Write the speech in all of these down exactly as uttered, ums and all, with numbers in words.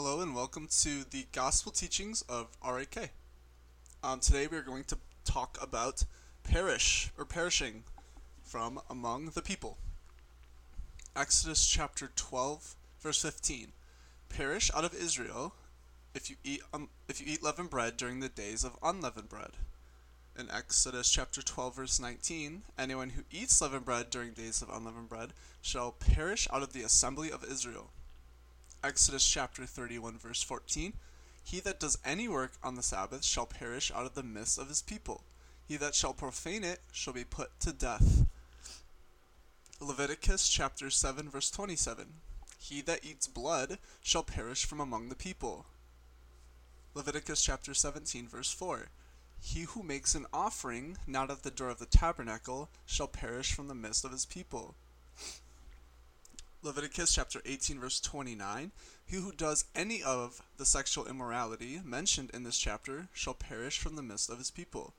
Hello and welcome to the Gospel Teachings of R A K. Um, today we are going to talk about perish, or perishing, from among the people. Exodus chapter twelve, verse fifteen. Perish out of Israel if you eat um, if you eat leavened bread during the days of unleavened bread. In Exodus chapter twelve, verse nineteen, anyone who eats leavened bread during days of unleavened bread shall perish out of the assembly of Israel. Exodus chapter thirty-one, verse fourteen, he that does any work on the Sabbath shall perish out of the midst of his people. He that shall profane it shall be put to death. Leviticus chapter seven, verse twenty-seven, he that eats blood shall perish from among the people. Leviticus chapter seventeen, verse four, he who makes an offering not at the door of the tabernacle shall perish from the midst of his people. Leviticus chapter eighteen, verse twenty-nine, he who does any of the sexual immorality mentioned in this chapter shall perish from the midst of his people.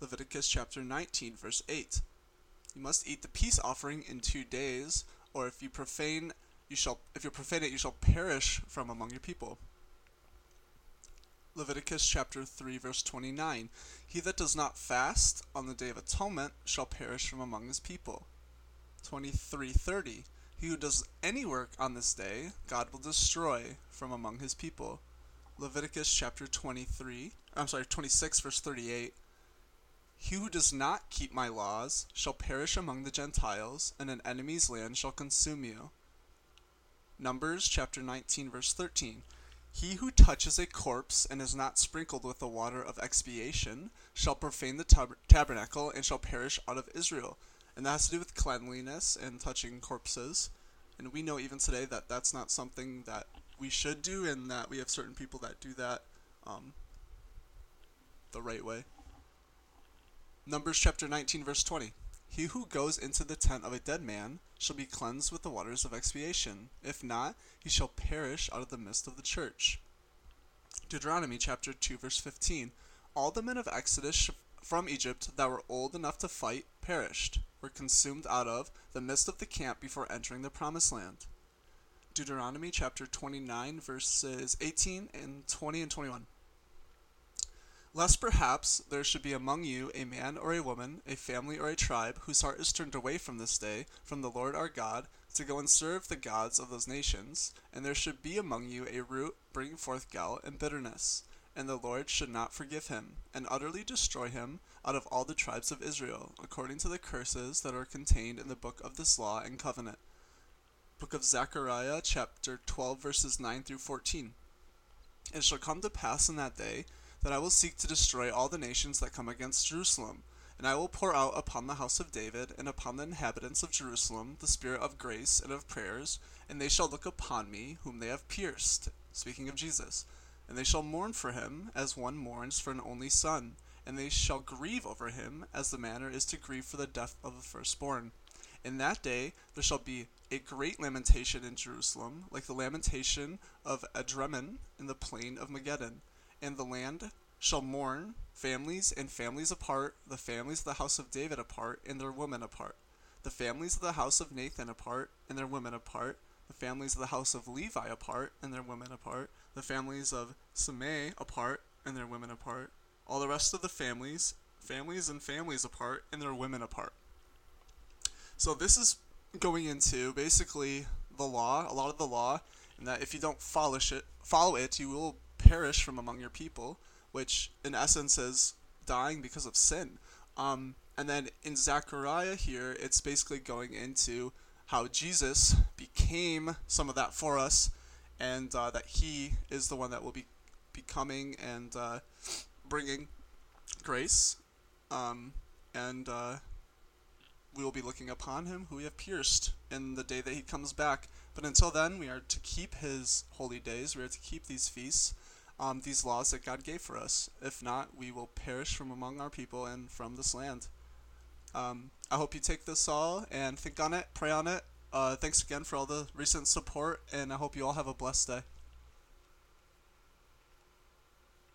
Leviticus chapter nineteen, verse eight, you must eat the peace offering in two days, or if you profane, you shall if you profane it, you shall perish from among your people. Leviticus chapter three, verse twenty-nine, he that does not fast on the day of atonement shall perish from among his people. twenty-three thirty. He who does any work on this day, God will destroy from among his people. Leviticus chapter twenty-three, I'm sorry, twenty-six, verse thirty-eight. He who does not keep my laws shall perish among the Gentiles, and an enemy's land shall consume you. Numbers chapter nineteen, verse thirteen. He who touches a corpse and is not sprinkled with the water of expiation shall profane the tab- tabernacle and shall perish out of Israel. And that has to do with cleanliness and touching corpses. And we know even today that that's not something that we should do, and that we have certain people that do that um, the right way. Numbers chapter nineteen, verse twenty. He who goes into the tent of a dead man shall be cleansed with the waters of expiation. If not, he shall perish out of the midst of the church. Deuteronomy chapter two, verse fifteen. All the men of Exodus from Egypt that were old enough to fight perished, were consumed out of the midst of the camp before entering the promised land. Deuteronomy chapter twenty-nine, verses eighteen and twenty and twenty-one. Lest perhaps there should be among you a man or a woman, a family or a tribe, whose heart is turned away from this day, from the Lord our God, to go and serve the gods of those nations, and there should be among you a root bringing forth gall and bitterness. And the Lord should not forgive him, and utterly destroy him out of all the tribes of Israel, according to the curses that are contained in the book of this law and covenant. Book of Zechariah, chapter twelve, verses nine through fourteen. It shall come to pass in that day that I will seek to destroy all the nations that come against Jerusalem, and I will pour out upon the house of David and upon the inhabitants of Jerusalem the spirit of grace and of prayers, and they shall look upon me whom they have pierced. Speaking of Jesus. And they shall mourn for him, as one mourns for an only son, and they shall grieve over him, as the manner is to grieve for the death of the firstborn. In that day there shall be a great lamentation in Jerusalem, like the lamentation of Adremon in the plain of Megiddon. And the land shall mourn, families and families apart, the families of the house of David apart, and their women apart, the families of the house of Nathan apart, and their women apart, the families of the house of Levi apart, and their women apart, the families of Semei apart, and their women apart, all the rest of the families, families and families apart, and their women apart. So this is going into basically the law, a lot of the law, and that if you don't follow it, follow it, you will perish from among your people, which in essence is dying because of sin. Um, and then in Zechariah here, it's basically going into how Jesus became some of that for us, and uh, that he is the one that will be becoming and uh, bringing grace, um, and uh, we will be looking upon him who we have pierced in the day that he comes back. But until then, we are to keep his holy days, we are to keep these feasts, um, these laws that God gave for us. If not, we will perish from among our people and from this land. Um, I hope you take this all and think on it, pray on it. Uh, thanks again for all the recent support, and I hope you all have a blessed day.